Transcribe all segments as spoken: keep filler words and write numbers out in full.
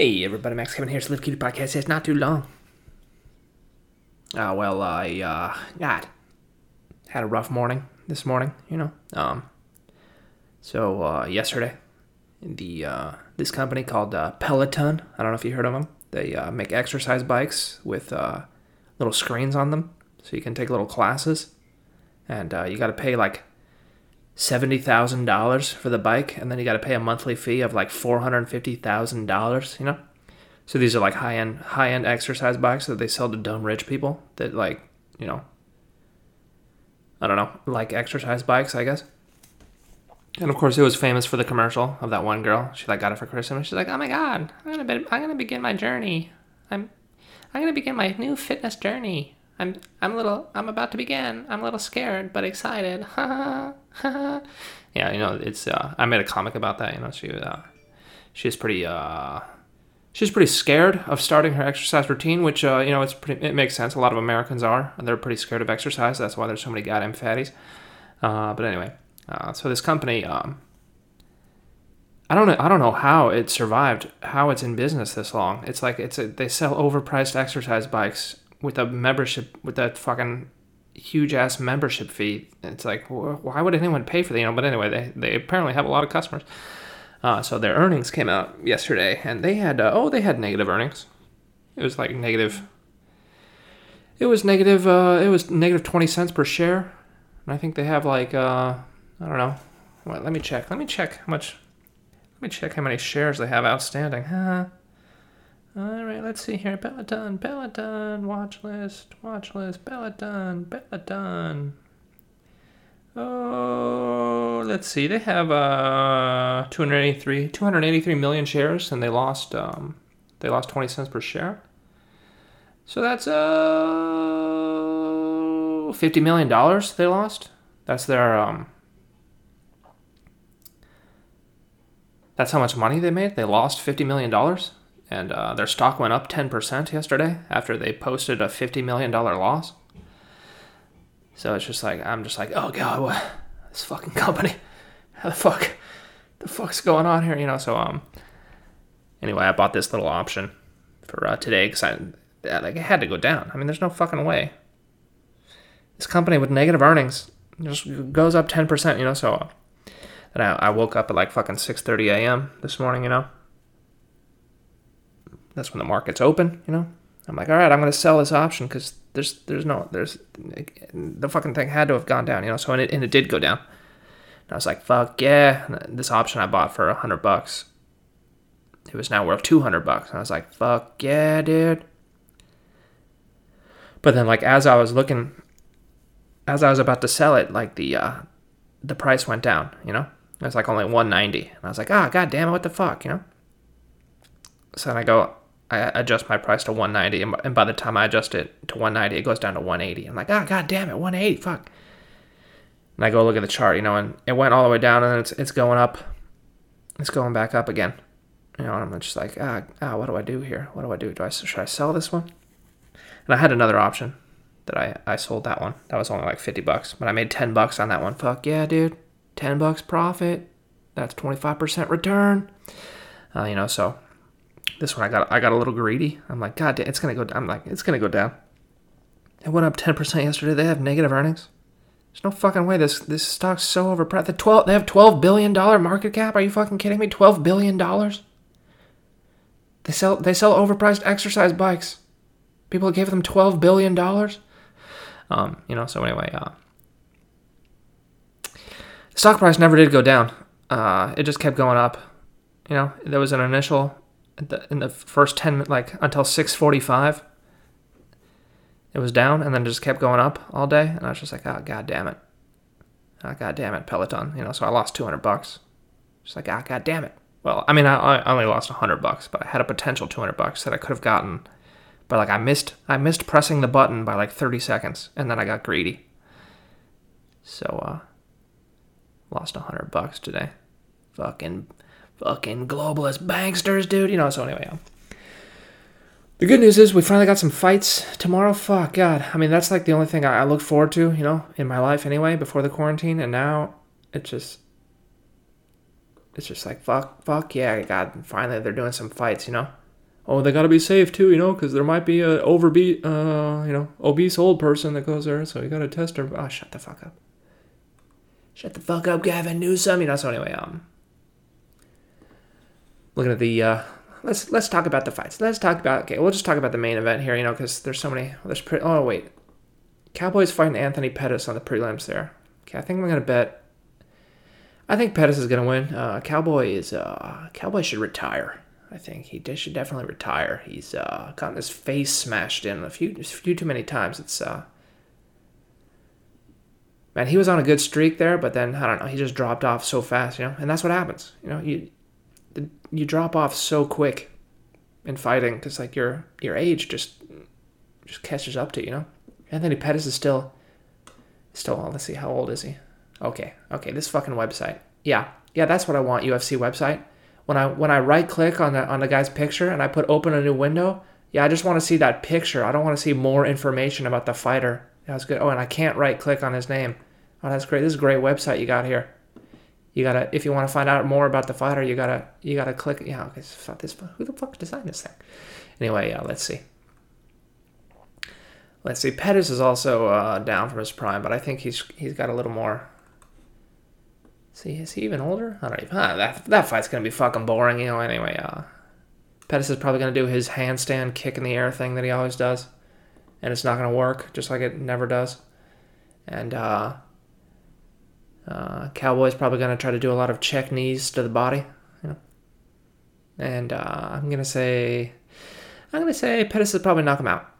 Hey everybody, Max Kevin here. It's the Live Keto Podcast. It's not too long. Uh, well, I, uh, God, had a rough morning this morning, you know. Um, so, uh, yesterday, the, uh, this company called, uh, Peloton, I don't know if you heard of them. They, uh, make exercise bikes with, uh, little screens on them, so you can take little classes, and, uh, you gotta pay, like, seventy thousand dollars for the bike, and then you got to pay a monthly fee of like four hundred fifty thousand dollars, you know? So these are like high-end high-end exercise bikes that they sell to dumb rich people that like, you know, I don't know, like exercise bikes, I guess. And of course, it was famous for the commercial of that one girl. She like got it for Christmas. She's like, "Oh my God, I'm gonna be, I'm gonna begin my journey. I'm I'm gonna begin my new fitness journey. I'm I'm a little I'm about to begin. I'm a little scared but excited." Ha ha. Yeah, you know, it's uh, I made a comic about that, you know, she uh she's pretty uh she's pretty scared of starting her exercise routine, which uh, you know, it's pretty it makes sense. A lot of Americans are, and they're pretty scared of exercise. That's why there's so many goddamn fatties. Uh but anyway, uh so this company, um I don't know. I don't know how it survived, how it's in business this long. It's like it's a, they sell overpriced exercise bikes with a membership, with that fucking huge-ass membership fee. It's like, why would anyone pay for that? You know, but anyway, they, they apparently have a lot of customers. Uh, so their earnings came out yesterday, and they had, uh, oh, they had negative earnings. It was like negative, it was negative, uh, it was negative twenty cents per share. And I think they have like, uh, I don't know. Wait, let me check. Let me check how much, let me check how many shares they have outstanding. Huh? All right, let's see here. Peloton, Peloton, watch list, watch list, Peloton, Peloton. Oh, let's see. They have uh two hundred eighty-three million shares, and they lost um they lost twenty cents per share. So that's uh fifty million dollars they lost. That's their um That's how much money they made. They lost fifty million dollars. And uh, their stock went up ten percent yesterday after they posted a fifty million dollars loss. So it's just like, I'm just like, oh God, what? This fucking company. How the fuck? The fuck's going on here? You know, so um. Anyway, I bought this little option for uh, today because I, like, it had to go down. I mean, there's no fucking way. This company with negative earnings just goes up ten percent, you know, so. Uh, and I, I woke up at like fucking six thirty a.m. this morning, you know. That's when the market's open, you know. I'm like, all right, I'm going to sell this option because there's there's no, there's, the fucking thing had to have gone down, you know. So, and it, and it did go down. And I was like, fuck yeah. And this option I bought for one hundred bucks. It was now worth two hundred bucks. And I was like, fuck yeah, dude. But then, like, as I was looking, as I was about to sell it, like, the uh, the price went down, you know. It was like only one ninety. And I was like, ah, oh, God damn it, what the fuck, you know. So then I go, I adjust my price to one ninety, and by the time I adjust it to one ninety, it goes down to one eighty. I'm like, ah, oh, God damn it, one eighty, fuck. And I go look at the chart, you know, and it went all the way down, and then it's it's going up. It's going back up again. You know, and I'm just like, ah, ah, what do I do here? What do I do? Do I Should I sell this one? And I had another option that I, I sold that one. That was only like fifty bucks, but I made ten bucks on that one. Fuck yeah, dude. ten bucks profit. That's twenty-five percent return. Uh, you know, so... This one I got I got a little greedy. I'm like, God damn, it's gonna go down. I'm like, it's gonna go down. It went up ten percent yesterday. They have negative earnings. There's no fucking way this this stock's so overpriced. The twelve they have twelve billion dollar market cap. Are you fucking kidding me? Twelve billion dollars? They sell they sell overpriced exercise bikes. People gave them twelve billion dollars. Um, you know, so anyway, uh stock price never did go down. Uh it just kept going up. You know, there was an initial The, in the first ten, like, until six forty-five, it was down, and then just kept going up all day, and I was just like, oh, God damn it. Oh, God damn it, Peloton. You know, so I lost two hundred bucks. Just like, oh, God damn it. Well, I mean, I, I only lost one hundred bucks, but I had a potential two hundred bucks that I could have gotten, but, like, I missed, I missed pressing the button by, like, thirty seconds, and then I got greedy. So, uh, lost one hundred bucks today. Fucking... Fucking globalist banksters, dude. You know, so anyway. Um, the good news is we finally got some fights tomorrow. Fuck, God. I mean, that's like the only thing I, I look forward to, you know, in my life anyway, before the quarantine. And now it's just, it's just like, fuck, fuck, yeah, God. Finally, they're doing some fights, you know. oh, they got to be safe too, you know, because there might be an overbeat, uh, you know, obese old person that goes there, so you got to test her. Oh, shut the fuck up. Shut the fuck up, Gavin Newsom. You know, so anyway, um, looking at the, uh, let's let's talk about the fights. Let's talk about, okay, we'll just talk about the main event here, you know, because there's so many, there's, pre- oh, wait. Cowboy's fighting Anthony Pettis on the prelims there. Okay, I think I'm going to bet, I think Pettis is going to win. Uh, Cowboy is, uh, Cowboy should retire. I think he should definitely retire. He's uh, gotten his face smashed in a few, a few too many times. It's uh, man, he was on a good streak there, but then I don't know. He just dropped off so fast, you know. And that's what happens, you know. You you drop off so quick in fighting because like your your age just just catches up to you, you know. Anthony Pettis is still still. Let's see, how old is he? Okay, okay. This fucking website. Yeah, yeah. That's what I want. U F C website. When I when I right-click on the on the guy's picture and I put open a new window, yeah, I just want to see that picture. I don't want to see more information about the fighter. That was good. Oh, and I can't right-click on his name. Oh, that's great. This is a great website you got here. You gotta if you want to find out more about the fighter, you gotta you gotta click. Yeah, okay. Fuck this. Who the fuck designed this thing? Anyway, yeah. Let's see. Let's see. Pettis is also uh, down from his prime, but I think he's he's got a little more. See, is he even older? I don't even. Huh, that that fight's gonna be fucking boring, you know. Anyway, uh, Pettis is probably gonna do his handstand kick in the air thing that he always does, and it's not gonna work, just like it never does. And uh, uh, Cowboy's probably gonna try to do a lot of check knees to the body, you know. And uh, I'm gonna say, I'm gonna say Pettis will probably knock him out.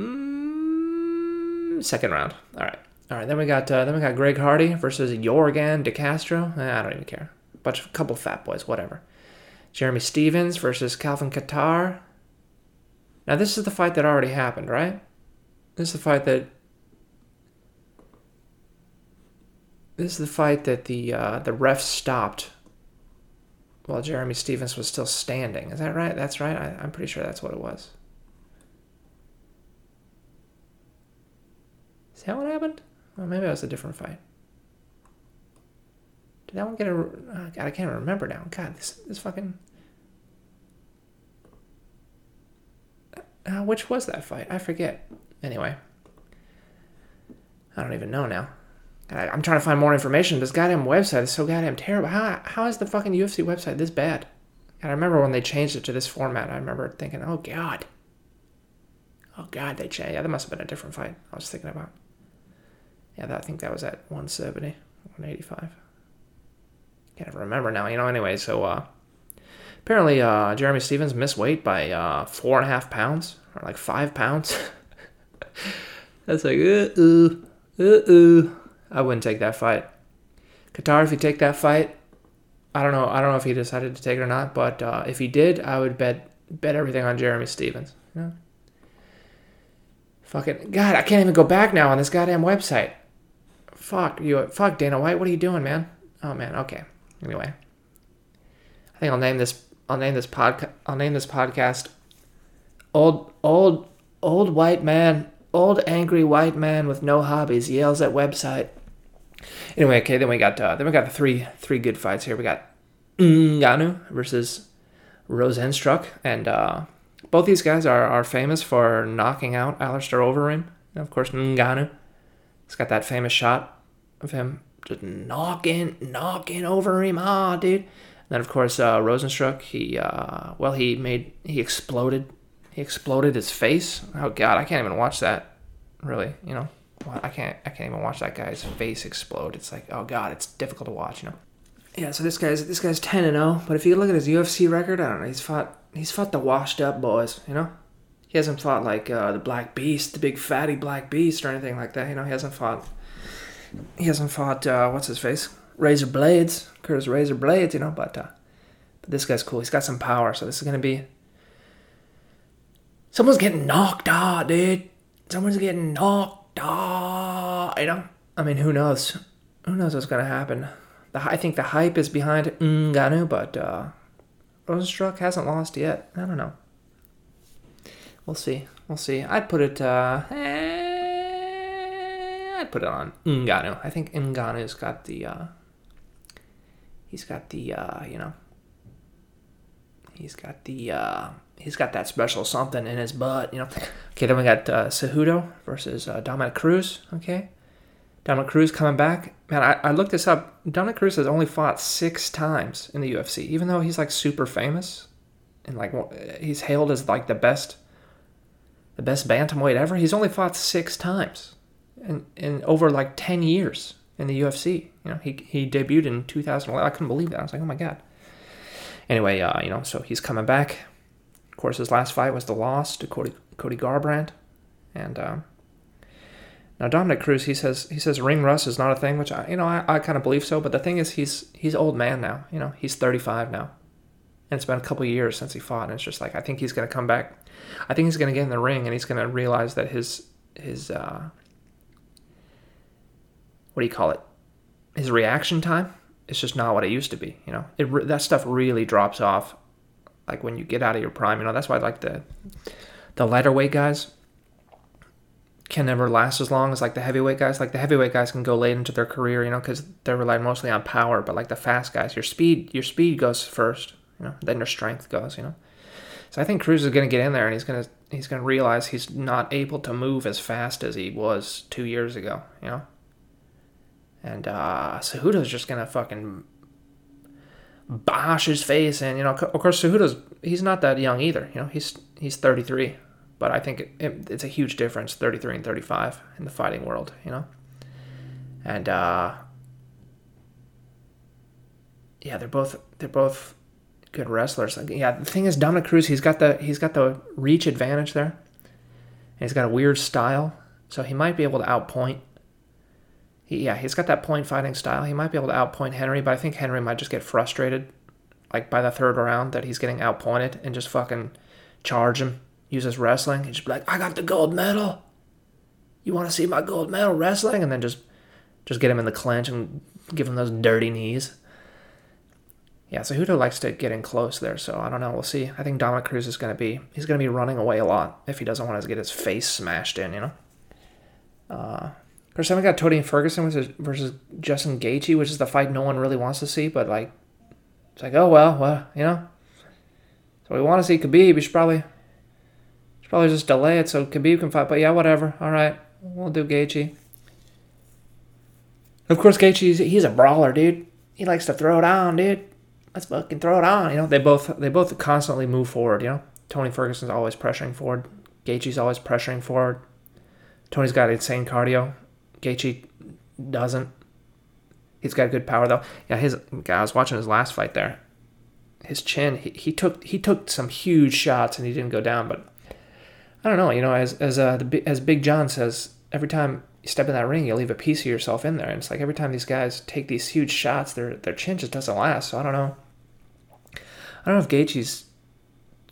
Mm, second round. All right. All right, then we got uh, then we got Greg Hardy versus Jorgen DeCastro. Eh, I don't even care. A bunch of a couple fat boys, whatever. Jeremy Stevens versus Calvin Katar. Now this is the fight that already happened, right? This is the fight that. This is the fight that the uh, the ref stopped while Jeremy Stevens was still standing. Is that right? That's right. I, I'm pretty sure that's what it was. Is that what happened? Well, maybe that was a different fight. Did that one get a... Oh, God, I can't remember now. God, this this fucking... Uh, which was that fight? I forget. Anyway. I don't even know now. I, I'm trying to find more information. This goddamn website is so goddamn terrible. How How is the fucking U F C website this bad? And I remember when they changed it to this format, I remember thinking, oh, God. Oh, God, they changed. Yeah, that must have been a different fight I was thinking about. Yeah, that, I think that was at one seventy, one eighty-five. Can't ever remember now, you know. Anyway, so uh, apparently uh, Jeremy Stevens missed weight by uh, four and a half pounds, or like five pounds. That's like, uh-oh, uh-oh. I wouldn't take that fight. Qatar, if you take that fight, I don't know. I don't know if he decided to take it or not, but uh, if he did, I would bet bet everything on Jeremy Stevens. You know? Fucking God, I can't even go back now on this goddamn website. Fuck you, fuck Dana White. What are you doing, man? Oh man, okay. Anyway, I think I'll name this. I'll name this podcast. I'll name this podcast. Old, old, old white man. Old angry white man with no hobbies yells at website. Anyway, okay. Then we got. Uh, then we got the three three good fights here. We got Ngannou versus Rozenstruik, and uh, both these guys are are famous for knocking out Alistair Overeem, and of course Ngannou. He's got that famous shot of him just knocking, knocking over him, ah, dude. And then, of course, uh, Rozenstruik, he, uh, well, he made, he exploded, he exploded his face. Oh, God, I can't even watch that, really, you know. I can't, I can't even watch that guy's face explode. It's like, oh, God, it's difficult to watch, you know. Yeah, so this guy's, this guy's ten and oh, but if you look at his U F C record, I don't know, he's fought, he's fought the washed-up boys, you know. He hasn't fought, like, uh, the Black Beast, the big fatty Black Beast or anything like that. You know, he hasn't fought, he hasn't fought, uh, what's his face? Razor Blades, Curtis Razor Blades, you know, but, uh, but this guy's cool. He's got some power, so this is going to be, someone's getting knocked out, dude. Someone's getting knocked out, you know. I mean, who knows? Who knows what's going to happen? The I think the hype is behind Ngannou, but uh, Rozenstruik hasn't lost yet. I don't know. We'll see. We'll see. I'd put it. Uh, eh, I'd put it on Ngannou. I think Ngannou's got the. Uh, he's got the. Uh, you know. He's got the uh, he's got that special something in his butt, you know. Okay, then we got uh, Cejudo versus uh, Dominic Cruz. Okay, Dominic Cruz coming back. Man, I, I looked this up. Dominic Cruz has only fought six times in the U F C, even though he's like super famous and like he's hailed as like the best, the best bantamweight ever. He's only fought six times, in in over like ten years in the U F C. You know, he he debuted in two thousand eleven. I couldn't believe that. I was like, oh my god. Anyway, uh, you know, so he's coming back. Of course, his last fight was the loss to Cody Cody Garbrandt, and um, now Dominic Cruz, he says he says ring rust is not a thing, which I you know I, I kind of believe so. But the thing is, he's he's old man now. You know, he's thirty-five now, and it's been a couple of years since he fought. And it's just like I think he's gonna come back. I think he's gonna get in the ring, and he's gonna realize that his his uh, what do you call it? His reaction time. It's just not what it used to be, you know. It re- that stuff really drops off, like when you get out of your prime, you know. That's why like the the lighter weight guys can never last as long as like the heavyweight guys. Like the heavyweight guys can go late into their career, you know, because they're relied mostly on power. But like the fast guys, your speed, your speed goes first, you know. Then your strength goes, you know. So I think Cruz is gonna get in there and he's gonna he's gonna realize he's not able to move as fast as he was two years ago, you know. And uh, Cejudo's just going to fucking bash his face. And, you know, of course, Cejudo's, he's not that young either. You know, he's he's thirty-three. But I think it, it, it's a huge difference, thirty-three and thirty-five in the fighting world, you know. And, uh, yeah, they're both they're both good wrestlers. Like, yeah, the thing is, Dominic Cruz, he's got the he's got the reach advantage there. And he's got a weird style. So he might be able to outpoint. He, yeah, he's got that point fighting style. He might be able to outpoint Henry, but I think Henry might just get frustrated, like by the third round, that he's getting outpointed and just fucking charge him, use his wrestling. He's just be like, I got the gold medal. You want to see my gold medal wrestling? And then just just get him in the clinch and give him those dirty knees. Yeah, so Cejudo likes to get in close there, so I don't know. We'll see. I think Dominic Cruz is going to be, he's going to be running away a lot if he doesn't want to get his face smashed in, you know? Uh... Of course, then we got Tony Ferguson versus, versus Justin Gaethje, which is the fight no one really wants to see, but like, it's like, oh, well, well, you know. So we want to see Khabib. You should probably, you should probably just delay it so Khabib can fight, but yeah, whatever. All right, we'll do Gaethje. Of course, Gaethje, he's a brawler, dude. He likes to throw it on, dude. Let's fucking throw it on. You know, they both they both constantly move forward, you know. Tony Ferguson's always pressuring forward. Gaethje's always pressuring forward. Tony's got insane cardio. Gaethje doesn't. He's got good power though. Yeah, his guy. I was watching his last fight there. His chin. He, he took he took some huge shots and he didn't go down. But I don't know. You know, as as uh, the, as Big John says, every time you step in that ring, you leave a piece of yourself in there. And it's like every time these guys take these huge shots, their their chin just doesn't last. So I don't know. I don't know if Gaethje's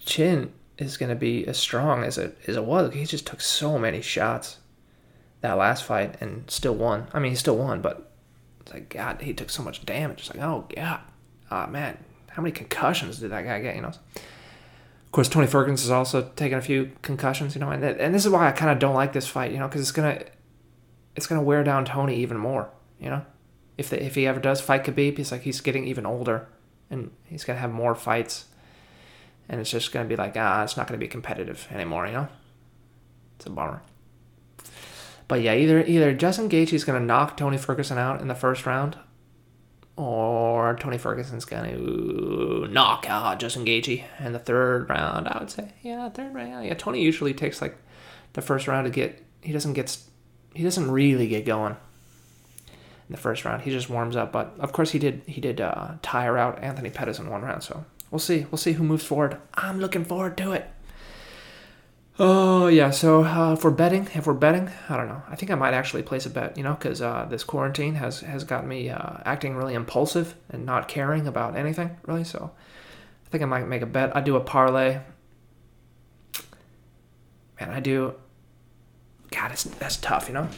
chin is going to be as strong as it as it was. He just took so many shots that last fight and still won. I mean, he still won, but it's like, God, he took so much damage. It's like, oh, God, oh, man, how many concussions did that guy get, you know? Of course, Tony Ferguson is also taking a few concussions, you know, and, and this is why I kind of don't like this fight, you know, because it's going to it's gonna wear down Tony even more, you know? If the, if he ever does fight Khabib, he's like, he's getting even older, and he's going to have more fights, and it's just going to be like, ah, it's not going to be competitive anymore, you know? It's a bummer. But yeah, either either Justin Gaethje's going to knock Tony Ferguson out in the first round, or Tony Ferguson's going to knock out Justin Gaethje in the third round, I would say. Yeah, third round. Yeah, Tony usually takes like the first round to get, he doesn't get, he doesn't really get going in the first round. He just warms up. But of course he did, he did uh, tire out Anthony Pettis in one round. So we'll see. We'll see who moves forward. I'm looking forward to it. Oh, yeah, so uh, if we're betting, if we're betting, I don't know. I think I might actually place a bet, you know, because uh, this quarantine has, has got me uh, acting really impulsive and not caring about anything, really. So I think I might make a bet. I do a parlay. Man, I do. God, it's, that's tough, you know.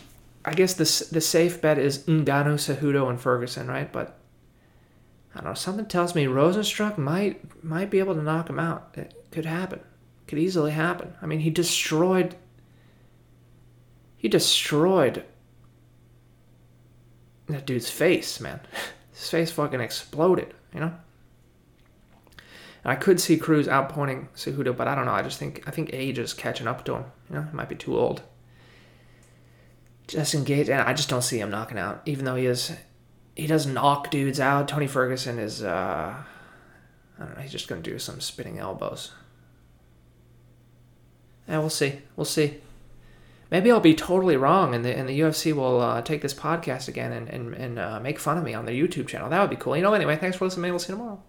I guess the, the safe bet is Ngannou, Cejudo, and Ferguson, right? But I don't know. Something tells me Rozenstruik might, might be able to knock him out. It could happen. Could easily happen. I mean, he destroyed. He destroyed that dude's face, man. His face fucking exploded, you know? And I could see Cruz outpointing Cejudo, but I don't know. I just think I think age is catching up to him. You know, he might be too old. Justin Gaethje, and I just don't see him knocking out. Even though he is, he does knock dudes out. Tony Ferguson is, uh, I don't know. He's just going to do some spinning elbows. Yeah, we'll see. We'll see. Maybe I'll be totally wrong, and the and the U F C will uh, take this podcast again and and, and uh, make fun of me on their YouTube channel. That would be cool. You know. Anyway, thanks for listening. Maybe we'll see you tomorrow.